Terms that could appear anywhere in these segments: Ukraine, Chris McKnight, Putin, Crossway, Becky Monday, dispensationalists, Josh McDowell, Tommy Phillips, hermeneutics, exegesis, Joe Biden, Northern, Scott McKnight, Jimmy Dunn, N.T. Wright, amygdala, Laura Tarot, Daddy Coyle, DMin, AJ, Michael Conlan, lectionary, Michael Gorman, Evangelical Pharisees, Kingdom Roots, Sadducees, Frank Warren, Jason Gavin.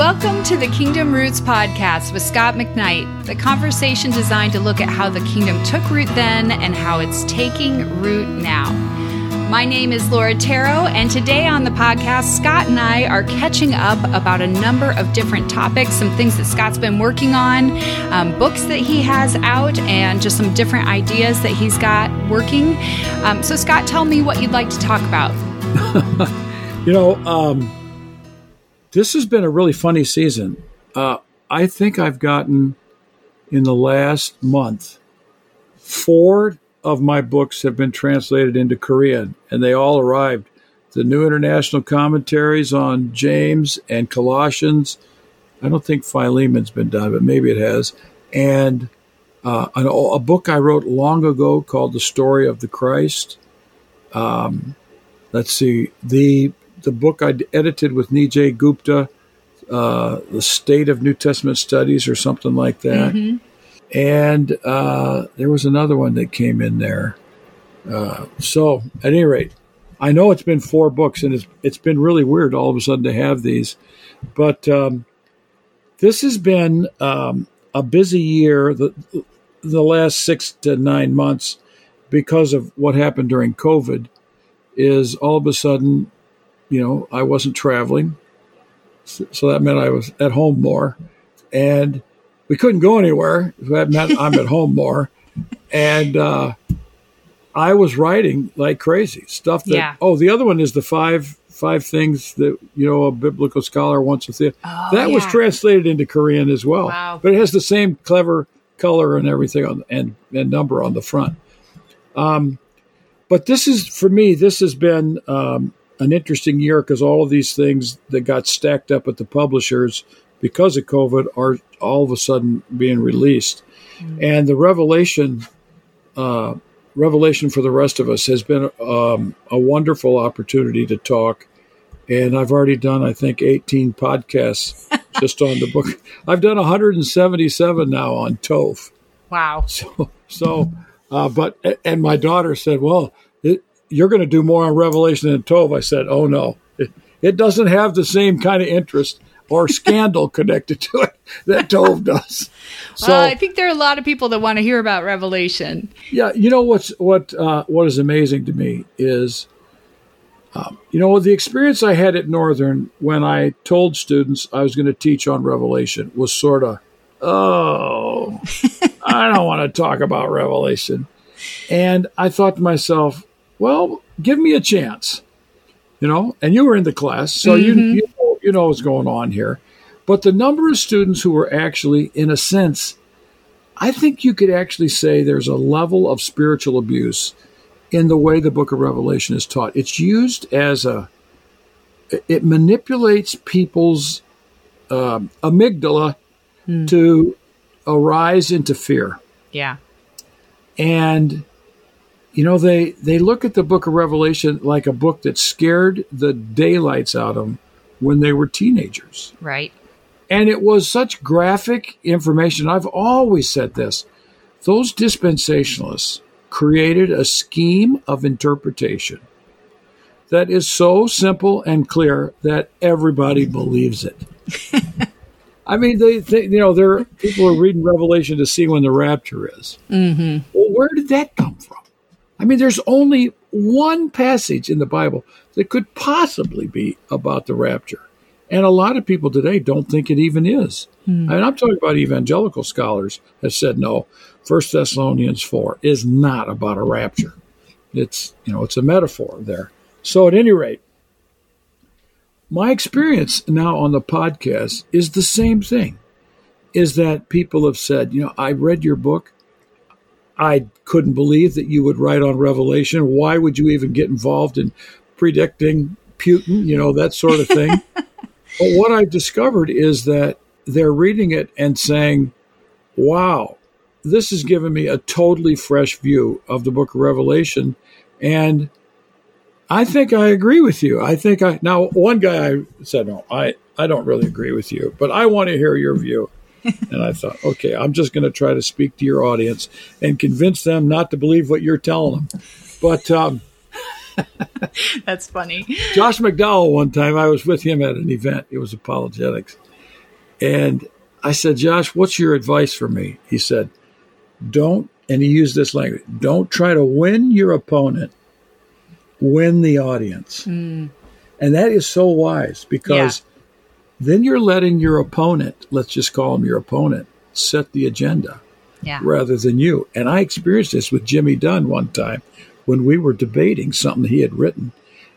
Welcome to the Kingdom Roots podcast with Scott McKnight, the conversation designed to look at how the kingdom took root then and how it's taking root now. My name is Laura Tarot, and today on the podcast, Scott and I are catching up about a number of different topics, some things that Scott's been working on, books that he has out, and just some different ideas that he's got working. So Scott, tell me what you'd like to talk about. This has been a really funny season. I think I've gotten, in the last month, 4 of my books have been translated into Korean, and they all arrived. The New International Commentaries on James and Colossians. I don't think Philemon's been done, but maybe it has. And a book I wrote long ago called The Story of the Christ. The book I edited with Nijay Gupta, The State of New Testament Studies or something like that. Mm-hmm. And there was another one that came in there. So at any rate, I know it's been 4 books, and it's been really weird all of a sudden to have these. But this has been a busy year, the last 6 to 9 months, because of what happened during COVID. Is all of a sudden, I wasn't traveling. So that meant I was at home more. And we couldn't go anywhere. That meant I'm at home more. And I was writing like crazy stuff. The other one is the five things that, a biblical scholar wants to see. That was translated into Korean as well. Wow. But it has the same clever color and everything and number on the front. But this has been an interesting year, because all of these things that got stacked up at the publishers because of COVID are all of a sudden being released. Mm-hmm. And the revelation for the rest of us has been a wonderful opportunity to talk. And I've already done, I think, 18 podcasts just on the book. I've done 177 now on TOEF. Wow. But my daughter said, well, you're going to do more on Revelation than TOEF. I said, oh no, it doesn't have the same kind of interest or scandal connected to it that Tove does. So I think there are a lot of people that want to hear about Revelation. Yeah, what is amazing to me is, the experience I had at Northern when I told students I was going to teach on Revelation was sort of, I don't want to talk about Revelation. And I thought to myself, well, give me a chance, and you were in the class, so mm-hmm. You know what's going on here. But the number of students who were actually, in a sense, I think you could actually say there's a level of spiritual abuse in the way the book of Revelation is taught. It's used as it manipulates people's amygdala to arise into fear. Yeah. And, they look at the book of Revelation like a book that scared the daylights out of them when they were teenagers. Right. And it was such graphic information. I've always said this. Those dispensationalists created a scheme of interpretation that is so simple and clear that everybody believes it. I mean, people are reading Revelation to see when the rapture is. Mm-hmm. Well, where did that come from? I mean, there's only one passage in the Bible that could possibly be about the rapture. And a lot of people today don't think it even is. Mm. I mean, I'm talking about evangelical scholars have said, no, 1 Thessalonians 4 is not about a rapture. It's, it's a metaphor there. So at any rate, my experience now on the podcast is the same thing, is that people have said, I read your book. I couldn't believe that you would write on Revelation. Why would you even get involved in predicting Putin, that sort of thing? But what I've discovered is that they're reading it and saying, wow, this has given me a totally fresh view of the book of Revelation. And I think I agree with you. Now, one guy I said, no, I don't really agree with you, but I want to hear your view. And I thought, okay, I'm just going to try to speak to your audience and convince them not to believe what you're telling them. But that's funny. Josh McDowell, one time, I was with him at an event. It was apologetics. And I said, Josh, what's your advice for me? He said, don't, and he used this language, don't try to win your opponent, win the audience. Mm. And that is so wise because then you're letting your opponent, let's just call him your opponent, set the agenda rather than you. And I experienced this with Jimmy Dunn one time when we were debating something he had written.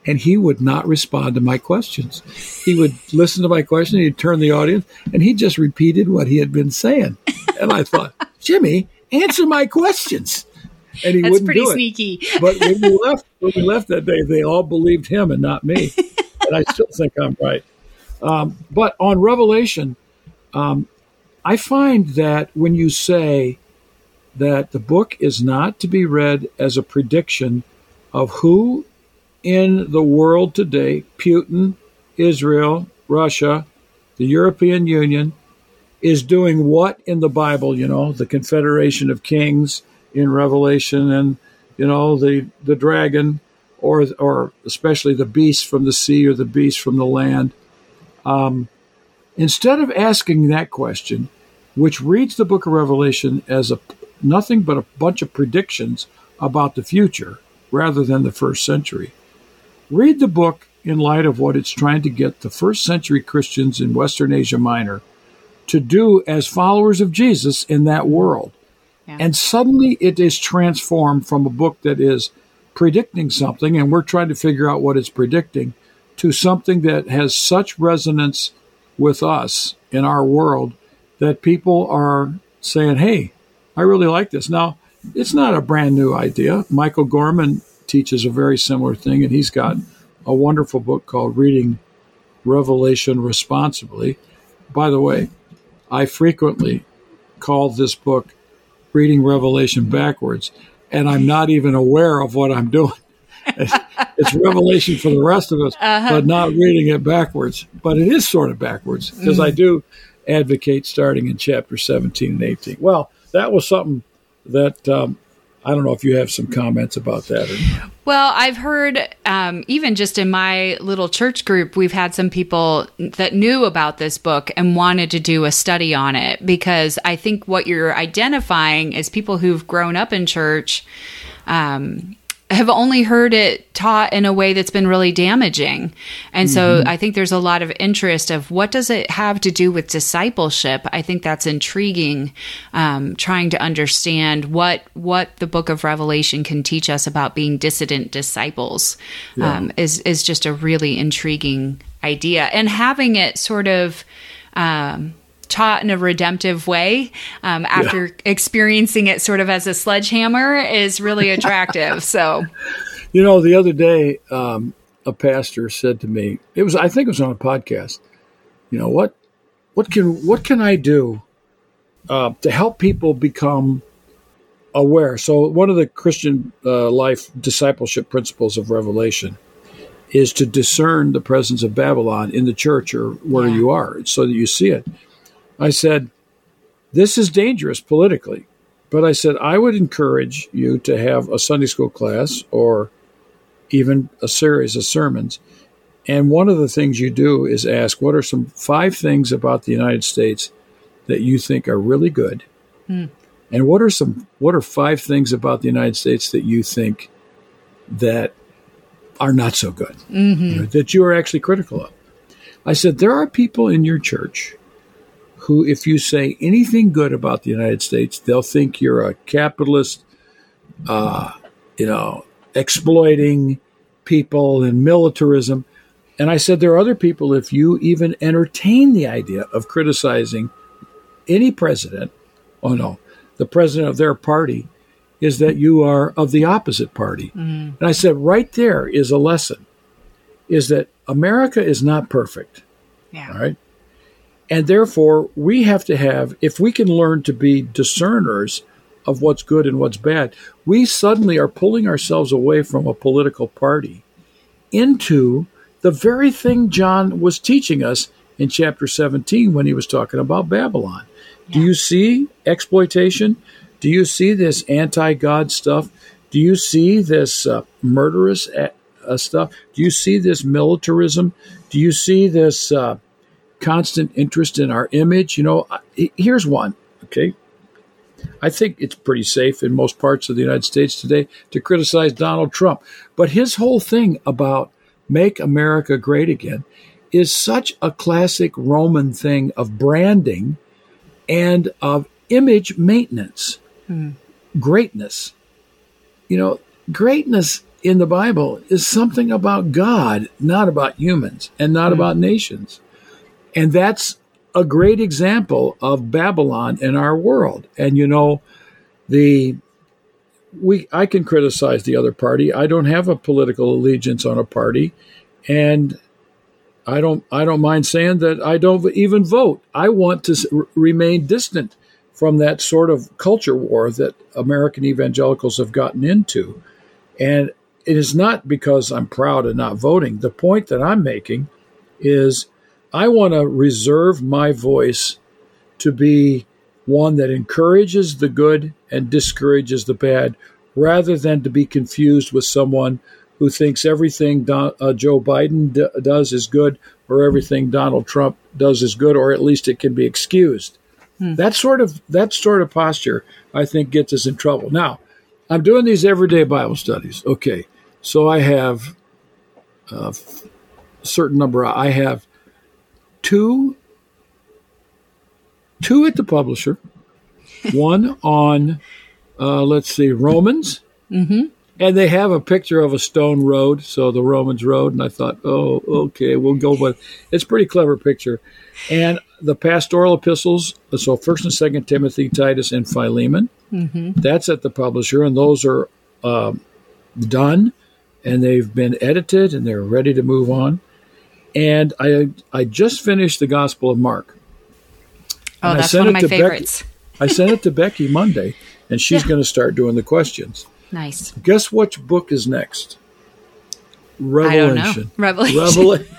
And he would not respond to my questions. He would listen to my question. He'd turn the audience, and he just repeated what he had been saying. And I thought, Jimmy, answer my questions. And he wouldn't do it. That's pretty sneaky. But when we left that day, they all believed him and not me. And I still think I'm right. But on Revelation, I find that when you say that the book is not to be read as a prediction of who in the world today, Putin, Israel, Russia, the European Union, is doing what in the Bible, you know, the Confederation of Kings in Revelation and, you know, the dragon or especially the beast from the sea or the beast from the land. Instead of asking that question, which reads the book of Revelation as nothing but a bunch of predictions about the future rather than the first century, read the book in light of what it's trying to get the first century Christians in Western Asia Minor to do as followers of Jesus in that world. Yeah. And suddenly it is transformed from a book that is predicting something, and we're trying to figure out what it's predicting, to something that has such resonance with us in our world that people are saying, hey, I really like this. Now, it's not a brand new idea. Michael Gorman teaches a very similar thing, and he's got a wonderful book called Reading Revelation Responsibly. By the way, I frequently call this book Reading Revelation Backwards, and I'm not even aware of what I'm doing. It's Revelation for the rest of us, but not reading it backwards. But it is sort of backwards, because I do advocate starting in chapter 17 and 18. Well, that was something that I don't know if you have some comments about that or not. Well, I've heard, even just in my little church group, we've had some people that knew about this book and wanted to do a study on it, because I think what you're identifying is people who've grown up in church have only heard it taught in a way that's been really damaging. And so I think there's a lot of interest of what does it have to do with discipleship? I think that's intriguing, trying to understand what the book of Revelation can teach us about being dissident disciples is just a really intriguing idea. And having it sort of taught in a redemptive way after experiencing it sort of as a sledgehammer is really attractive. So, you know, the other day, a pastor said to me, I think it was on a podcast, you know, what can I do to help people become aware? So one of the Christian life discipleship principles of Revelation is to discern the presence of Babylon in the church or where you are so that you see it. I said, this is dangerous politically, but I said, I would encourage you to have a Sunday school class or even a series of sermons. And one of the things you do is ask, what are some 5 things about the United States that you think are really good? Mm. And what are 5 things about the United States that you think that are not so good, you know, that you are actually critical of? I said, there are people in your church who, if you say anything good about the United States, they'll think you're a capitalist, you know, exploiting people and militarism. And I said, there are other people, if you even entertain the idea of criticizing any president, the president of their party, is that you are of the opposite party. Mm-hmm. And I said, right there is a lesson, is that America is not perfect. Yeah. All right. And therefore, we have to have, if we can learn to be discerners of what's good and what's bad, we suddenly are pulling ourselves away from a political party into the very thing John was teaching us in chapter 17 when he was talking about Babylon. Yeah. Do you see exploitation? Do you see this anti-God stuff? Do you see this murderous stuff? Do you see this militarism? Do you see this constant interest in our image. You know, here's one, okay? I think it's pretty safe in most parts of the United States today to criticize Donald Trump. But his whole thing about make America great again is such a classic Roman thing of branding and of image maintenance, greatness. You know, greatness in the Bible is something about God, not about humans and not about nations. And that's a great example of Babylon in our world. And, you know, I can criticize the other party. I don't have a political allegiance on a party. And I don't mind saying that I don't even vote. I want to remain distant from that sort of culture war that American evangelicals have gotten into. And it is not because I'm proud of not voting. The point that I'm making is I want to reserve my voice to be one that encourages the good and discourages the bad, rather than to be confused with someone who thinks everything Joe Biden does is good, or everything Donald Trump does is good, or at least it can be excused. That sort of posture, I think, gets us in trouble. Now, I'm doing these everyday Bible studies. Okay, so I have a certain number. I have two at the publisher, one on, Romans, and they have a picture of a stone road, so the Romans road, and I thought, oh, okay, we'll go with it. It's a pretty clever picture. And the pastoral epistles, so 1st and 2nd Timothy, Titus, and Philemon, that's at the publisher, and those are done, and they've been edited, and they're ready to move on. And I just finished the Gospel of Mark. Oh, that's one of my favorites. I sent it to Becky Monday, and she's going to start doing the questions. Nice. Guess which book is next? Revelation. I don't know. Revelation.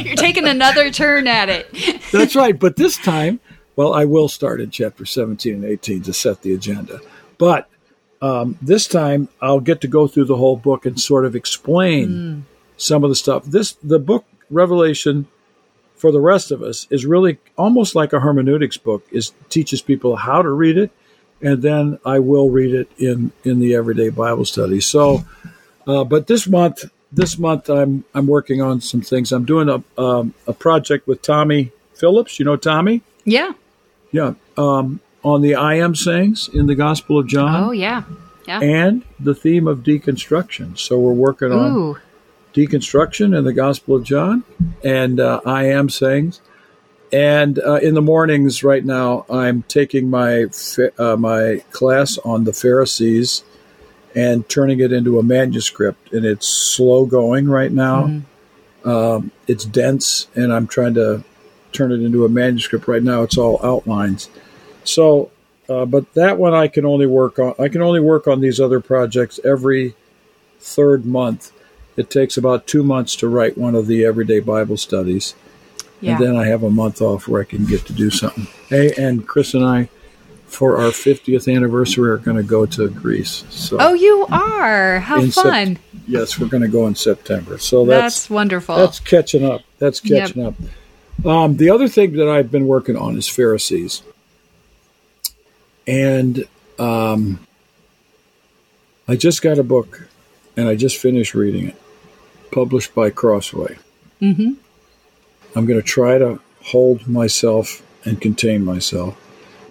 You're taking another turn at it. That's right. But this time, well, I will start in chapter 17 and 18 to set the agenda. But this time, I'll get to go through the whole book and sort of explain some of the stuff. The book Revelation, for the rest of us, is really almost like a hermeneutics book. It teaches people how to read it, and then I will read it in the everyday Bible study. So, but this month I'm working on some things. I'm doing a project with Tommy Phillips. You know Tommy? Yeah. On the I am sayings in the Gospel of John. Oh yeah. And the theme of deconstruction. So we're working on deconstruction in the Gospel of John, and I am sayings. And in the mornings right now, I'm taking my class on the Pharisees and turning it into a manuscript, and it's slow going right now. It's dense, and I'm trying to turn it into a manuscript right now. It's all outlines. So, but that one I can only work on. I can only work on these other projects every third month. It takes about 2 months to write one of the everyday Bible studies. Yeah. And then I have a month off where I can get to do something. Hey, and Chris and I, for our 50th anniversary, are going to go to Greece. So, oh, you are? How fun. Yes, we're going to go in September. So that's wonderful. That's catching up. That's catching up. The other thing that I've been working on is Pharisees. And I just got a book, and I just finished reading it, published by Crossway. I'm going to try to hold myself and contain myself,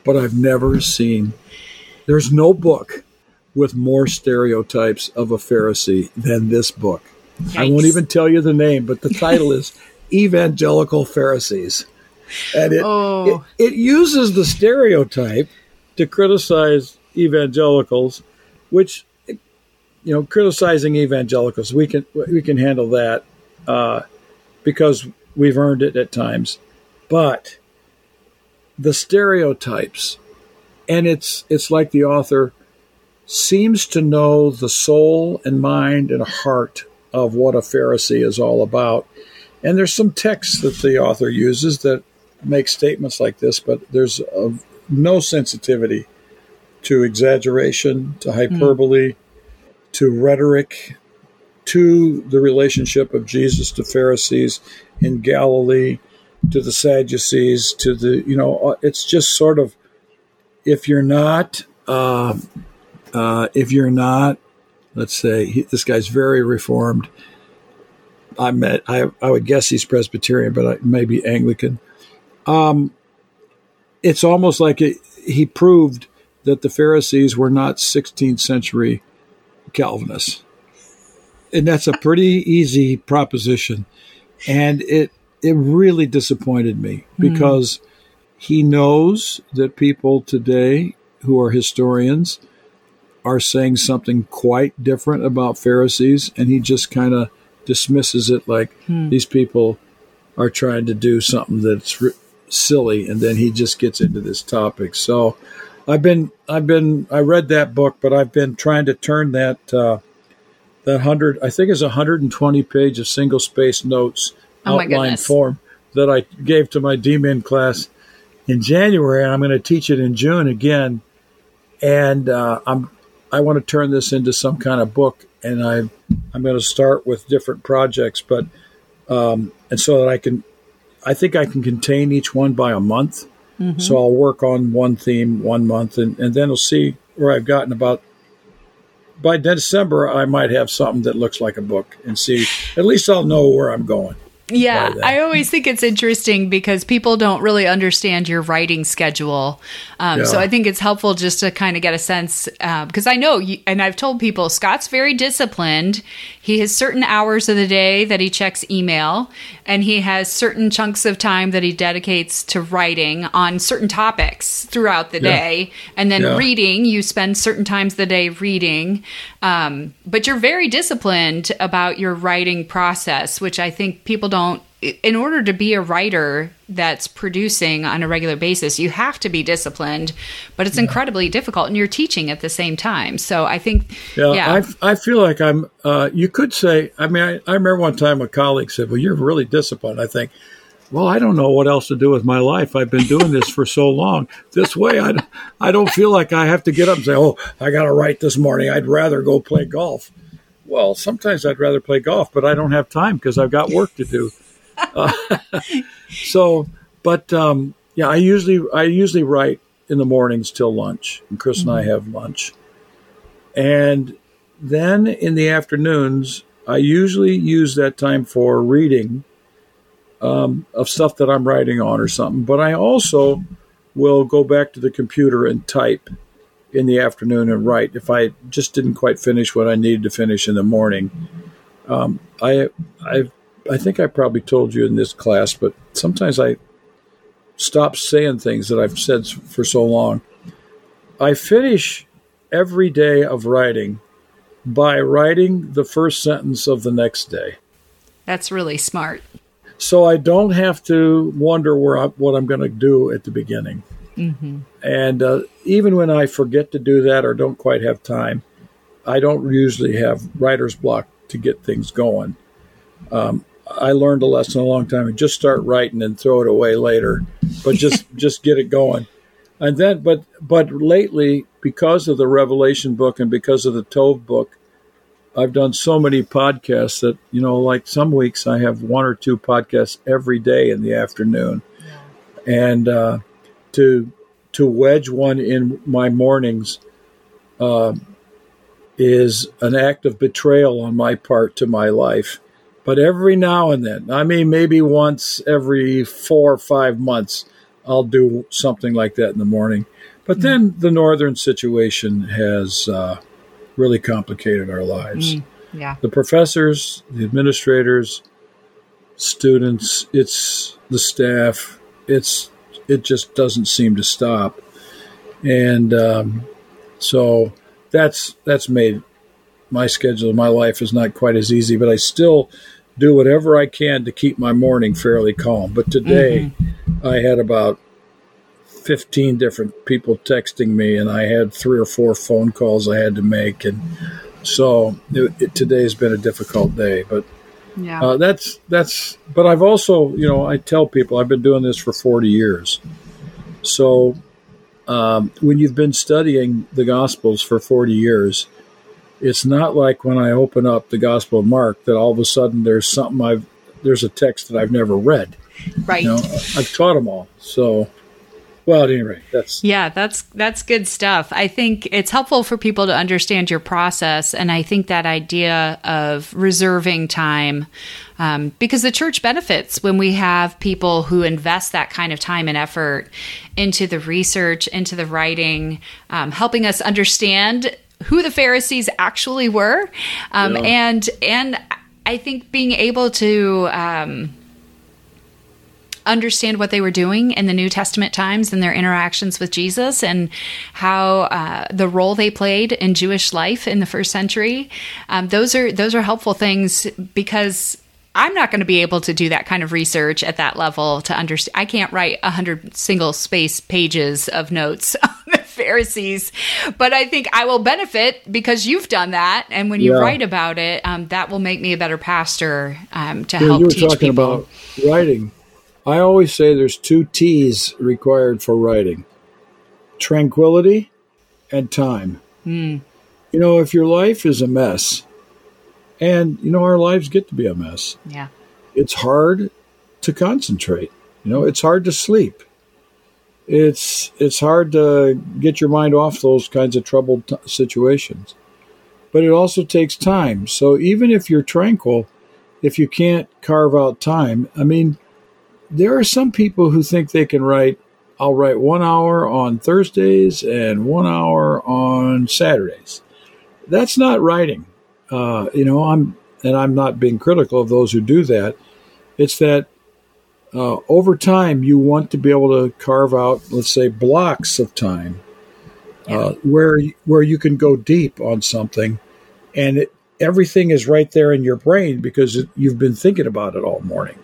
but I've never seen, there's no book with more stereotypes of a Pharisee than this book. Yikes. I won't even tell you the name, but the title is Evangelical Pharisees. And it uses the stereotype to criticize evangelicals, which, you know, criticizing evangelicals, we can handle that because we've earned it at times. But the stereotypes, and it's like the author seems to know the soul and mind and heart of what a Pharisee is all about. And there's some texts that the author uses that make statements like this, but there's no sensitivity to exaggeration, to hyperbole, to rhetoric, to the relationship of Jesus to Pharisees in Galilee, to the Sadducees, to the, you know, it's just sort of, if you're not, let's say this guy's very Reformed. I would guess he's Presbyterian, but maybe Anglican. It's almost like he proved that the Pharisees were not 16th century Calvinists. And that's a pretty easy proposition. And it really disappointed me because he knows that people today who are historians are saying something quite different about Pharisees, and he just kind of dismisses it like these people are trying to do something that's silly, and then he just gets into this topic. So I read that book, but I've been trying to turn that I think it's 120 page of single space notes outline form that I gave to my DMin class in January, and I'm going to teach it in June again. And I want to turn this into some kind of book, and I'm going to start with different projects, but and so that I think I can contain each one by a month. Mm-hmm. So I'll work on one theme one month, and then we'll see where I've gotten about. By December, I might have something that looks like a book, and see, at least I'll know where I'm going. Yeah, I always think it's interesting because people don't really understand your writing schedule. So I think it's helpful just to kind of get a sense, because I know, and I've told people, Scott's very disciplined. He has certain hours of the day that he checks email, and he has certain chunks of time that he dedicates to writing on certain topics throughout the day. And then reading, you spend certain times of the day reading. But you're very disciplined about your writing process, which I think people don't. In order to be a writer that's producing on a regular basis, you have to be disciplined, but it's incredibly difficult, and you're teaching at the same time. So I think, I feel like I'm, you could say, I mean, I remember one time a colleague said, well, you're really disciplined. I think, well, I don't know what else to do with my life. I've been doing this for so long. This way, I don't feel like I have to get up and say, oh, I got to write this morning. I'd rather go play golf. Well, sometimes I'd rather play golf, but I don't have time because I've got work to do. I usually write in the mornings till lunch, and Chris and I have lunch. And then in the afternoons, I usually use that time for reading of stuff that I'm writing on or something. But I also will go back to the computer and type in the afternoon and write if I just didn't quite finish what I needed to finish in the morning. I think I probably told you in this class, but sometimes I stop saying things that I've said for so long. I finish every day of writing by writing the first sentence of the next day. That's really smart. So I don't have to wonder what I'm going to do at the beginning. Mm-hmm. And even when I forget to do that or don't quite have time, I don't usually have writer's block to get things going. I learned a lesson a long time ago: just start writing and throw it away later, but just get it going. And then, but lately, because of the Revelation book and because of the TOEF book, I've done so many podcasts that, you know, like some weeks I have one or two podcasts every day in the afternoon. And to wedge one in my mornings is an act of betrayal on my part to my life. But every now and then, I mean, maybe once every 4 or 5 months, I'll do something like that in the morning. But then the Northern situation has really complicated our lives. The professors, the administrators, students, it's the staff. It just doesn't seem to stop. And so that's made my schedule. My life is not quite as easy, but I still do whatever I can to keep my morning fairly calm. But today I had about 15 different people texting me, and I had 3 or 4 phone calls I had to make. And so today's been a difficult day, but but I've also, you know, I tell people I've been doing this for 40 years. So when you've been studying the Gospels for 40 years, it's not like when I open up the Gospel of Mark that all of a sudden there's a text that I've never read. Right. You know, I've taught them all. So, well, at any rate, that's... Yeah, that's good stuff. I think it's helpful for people to understand your process. And I think that idea of reserving time, because the church benefits when we have people who invest that kind of time and effort into the research, into the writing, helping us understand who the Pharisees actually were. Yeah. And I think being able to understand what they were doing in the New Testament times and their interactions with Jesus and how the role they played in Jewish life in the first century. Those are helpful things, because I'm not going to be able to do that kind of research at that level to understand. I can't write 100 single space pages of notes on the Pharisees, but I think I will benefit because you've done that. And when you write about it, that will make me a better pastor to help teach people. You were talking about writing. I always say there's two T's required for writing: tranquility and time. Mm. You know, if your life is a mess, and, you know, our lives get to be a mess. Yeah. It's hard to concentrate. You know, it's hard to sleep. It's hard to get your mind off those kinds of troubled situations. But it also takes time. So even if you're tranquil, if you can't carve out time, I mean, there are some people who think they can write, I'll write 1 hour on Thursdays and 1 hour on Saturdays. That's not writing. You know, I'm not being critical of those who do that. It's that over time, you want to be able to carve out, let's say, blocks of time where you can go deep on something, and everything is right there in your brain because you've been thinking about it all morning.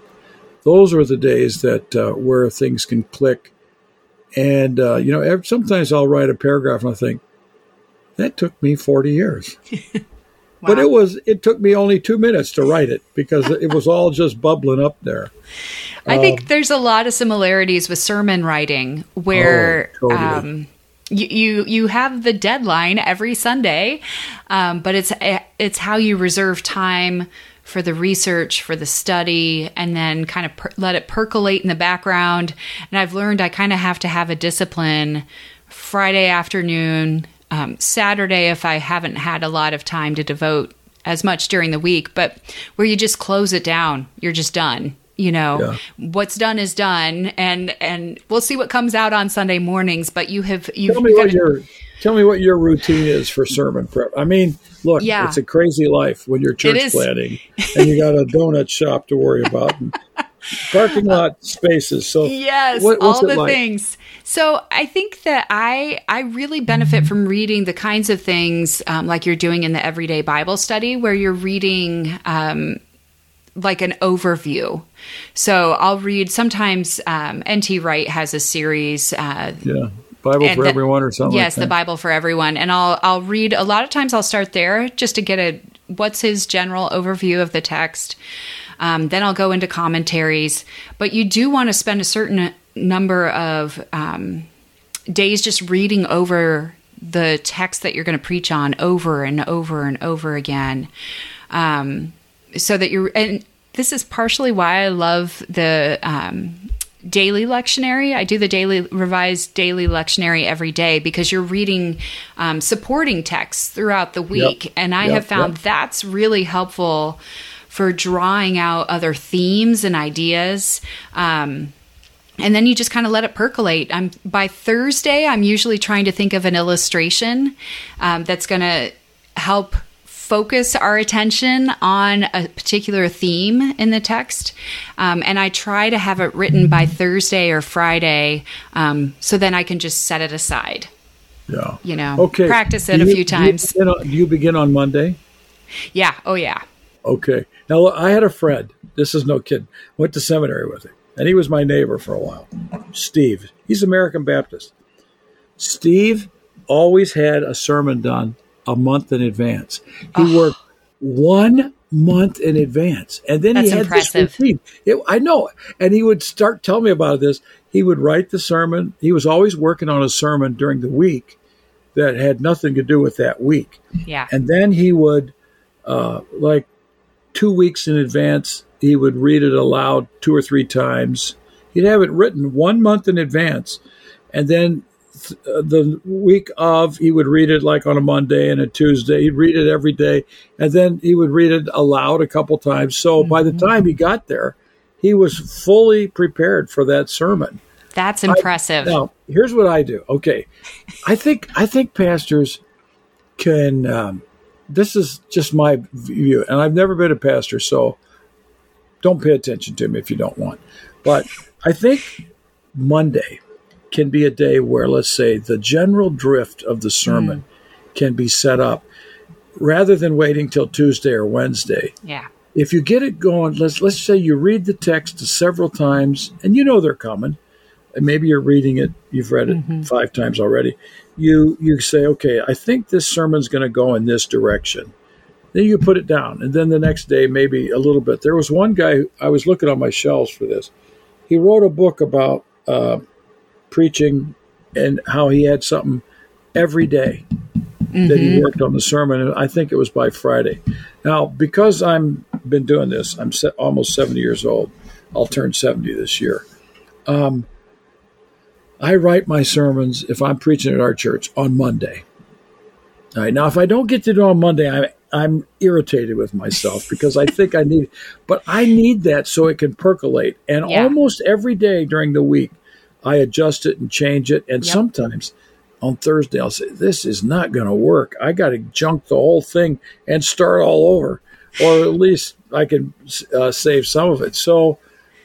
Those are the days that where things can click. And, you know, sometimes I'll write a paragraph and I think, that took me 40 years. Wow. But it took me only 2 minutes to write it because it was all just bubbling up there. I think there's a lot of similarities with sermon writing where you have the deadline every Sunday, but it's how you reserve time for the research, for the study, and then kind of let it percolate in the background. And I've learned I kind of have to have a discipline Friday afternoon, Saturday if I haven't had a lot of time to devote as much during the week, but where you just close it down, you're just done. You know, What's done is done, and we'll see what comes out on Sunday mornings. But tell me what your routine is for sermon prep. I mean, look, It's a crazy life when you're church planning and you got a donut shop to worry about, and parking lot spaces. So yes, all the things. So I think that I really benefit from reading the kinds of things like you're doing in the Everyday Bible Study, where you're reading like an overview. So I'll read sometimes N.T. Wright has a series. Bible for Everyone or something. Yes, the Bible for Everyone. And I'll read, a lot of times I'll start there just to get what's his general overview of the text. Then I'll go into commentaries. But you do want to spend a certain number of days just reading over the text that you're going to preach on over and over and over again. So that and this is partially why I love the daily lectionary. I do the revised daily lectionary every day because you're reading supporting texts throughout the week. Yep. And I have found that's really helpful for drawing out other themes and ideas. And then you just kind of let it percolate. By Thursday, I'm usually trying to think of an illustration that's going to help focus our attention on a particular theme in the text. And I try to have it written by Thursday or Friday. So then I can just set it aside. Yeah. You know, practice it a few times. Do you begin on Monday? Yeah. Oh yeah. Okay. Now look, I had a friend, this is no kid, went to seminary with him, and he was my neighbor for a while. Steve, he's American Baptist. Steve always had a sermon done a month in advance. He worked 1 month in advance. And then he had this routine. I know. And he would start telling me about this. He would write the sermon. He was always working on a sermon during the week that had nothing to do with that week. Yeah. And then he would, like 2 weeks in advance. He would read it aloud 2 or 3 times. He'd have it written 1 month in advance. And then the week of, he would read it like on a Monday and a Tuesday. He'd read it every day. And then he would read it aloud a couple times. So by the time he got there, he was fully prepared for that sermon. That's impressive. Now, here's what I do. Okay. I think pastors can, this is just my view, and I've never been a pastor, so don't pay attention to me if you don't want. But I think Monday can be a day where, let's say, the general drift of the sermon can be set up rather than waiting till Tuesday or Wednesday. Yeah. If you get it going, let's say you read the text several times, and you know they're coming, and maybe you're reading it, you've read it 5 times already. You say, okay, I think this sermon's going to go in this direction. Then you put it down, and then the next day, maybe a little bit. There was one guy, I was looking on my shelves for this. He wrote a book about preaching and how he had something every day that he worked on the sermon, and I think it was by Friday. Now, because I've been doing this, I'm almost 70 years old. I'll turn 70 this year. I write my sermons, if I'm preaching at our church, on Monday. All right. Now, if I don't get to do it on Monday, I'm irritated with myself because I think I need that so it can percolate. And almost every day during the week, I adjust it and change it. And sometimes on Thursday, I'll say, this is not going to work. I got to junk the whole thing and start all over, or at least I can save some of it. So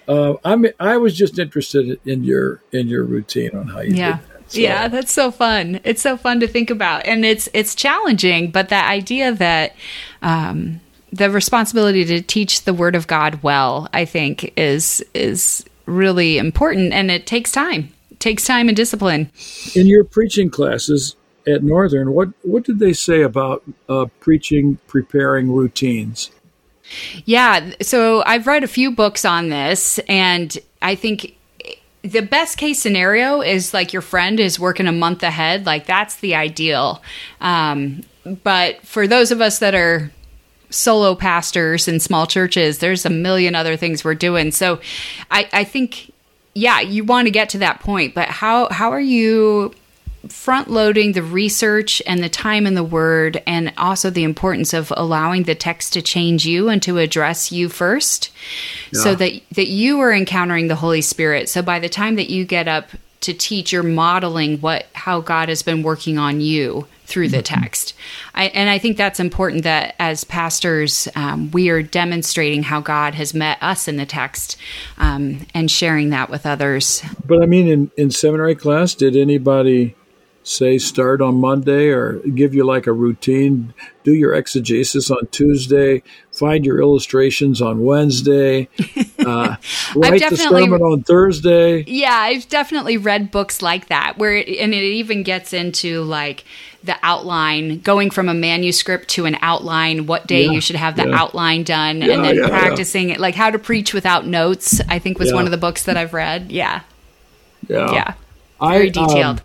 I was just interested in your routine on how you did that. So. Yeah, that's so fun. It's so fun to think about, and it's challenging. But that idea that the responsibility to teach the Word of God well, I think, is really important, and it takes time. It takes time and discipline. In your preaching classes at Northern, what did they say about preaching, preparing routines? Yeah, so I've read a few books on this, and I think the best case scenario is like your friend is working a month ahead. Like, that's the ideal. But for those of us that are solo pastors in small churches, there's a million other things we're doing. So I think, yeah, you want to get to that point, but how are you front-loading the research and the time in the Word, and also the importance of allowing the text to change you and to address you first, so that you are encountering the Holy Spirit. So by the time that you get up to teach, you're modeling how God has been working on you through the text. And I think that's important, that as pastors, we are demonstrating how God has met us in the text, and sharing that with others. But I mean, in seminary class, did anybody say start on Monday, or give you like a routine, do your exegesis on Tuesday, find your illustrations on Wednesday, write the sermon on Thursday? Yeah, I've definitely read books like that, where it even gets into like the outline, going from a manuscript to an outline, what day you should have the outline done, and then practicing it, like How to Preach Without Notes, I think was one of the books that I've read. Very detailed.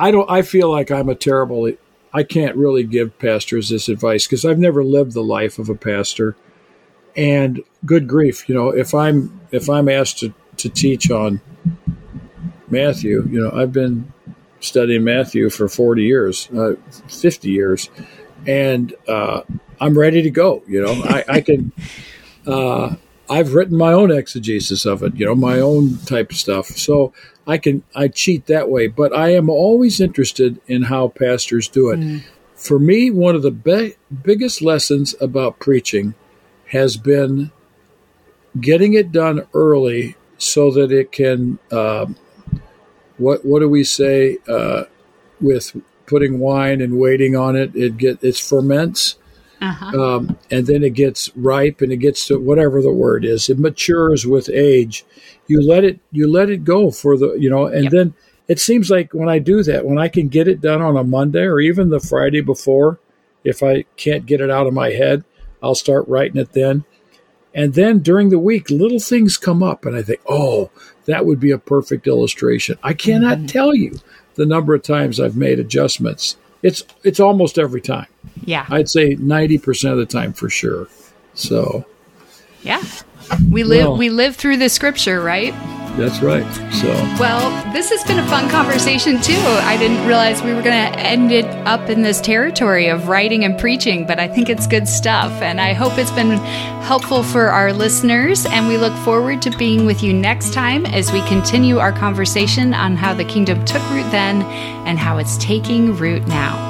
I feel like I can't really give pastors this advice because I've never lived the life of a pastor. And good grief, if I'm asked to teach on Matthew, I've been studying Matthew for 40 years, 50 years, and I'm ready to go. I can. I've written my own exegesis of it, my own type of stuff. So I cheat that way, but I am always interested in how pastors do it. For me, one of the biggest lessons about preaching has been getting it done early so that it can, what do we say, with putting wine and waiting on it, it ferments. And then it gets ripe, and it gets to whatever the word is. It matures with age. You let it go for the, and then it seems like when I do that, when I can get it done on a Monday or even the Friday before, if I can't get it out of my head, I'll start writing it then. And then during the week, little things come up, and I think, oh, that would be a perfect illustration. I cannot tell you the number of times I've made adjustments. It's almost every time. Yeah. I'd say 90% of the time for sure. So Yeah. We live through the scripture, right? That's right. So, well, this has been a fun conversation too. I didn't realize we were going to end it up in this territory of writing and preaching, but I think it's good stuff. And I hope it's been helpful for our listeners. And we look forward to being with you next time as we continue our conversation on how the kingdom took root then and how it's taking root now.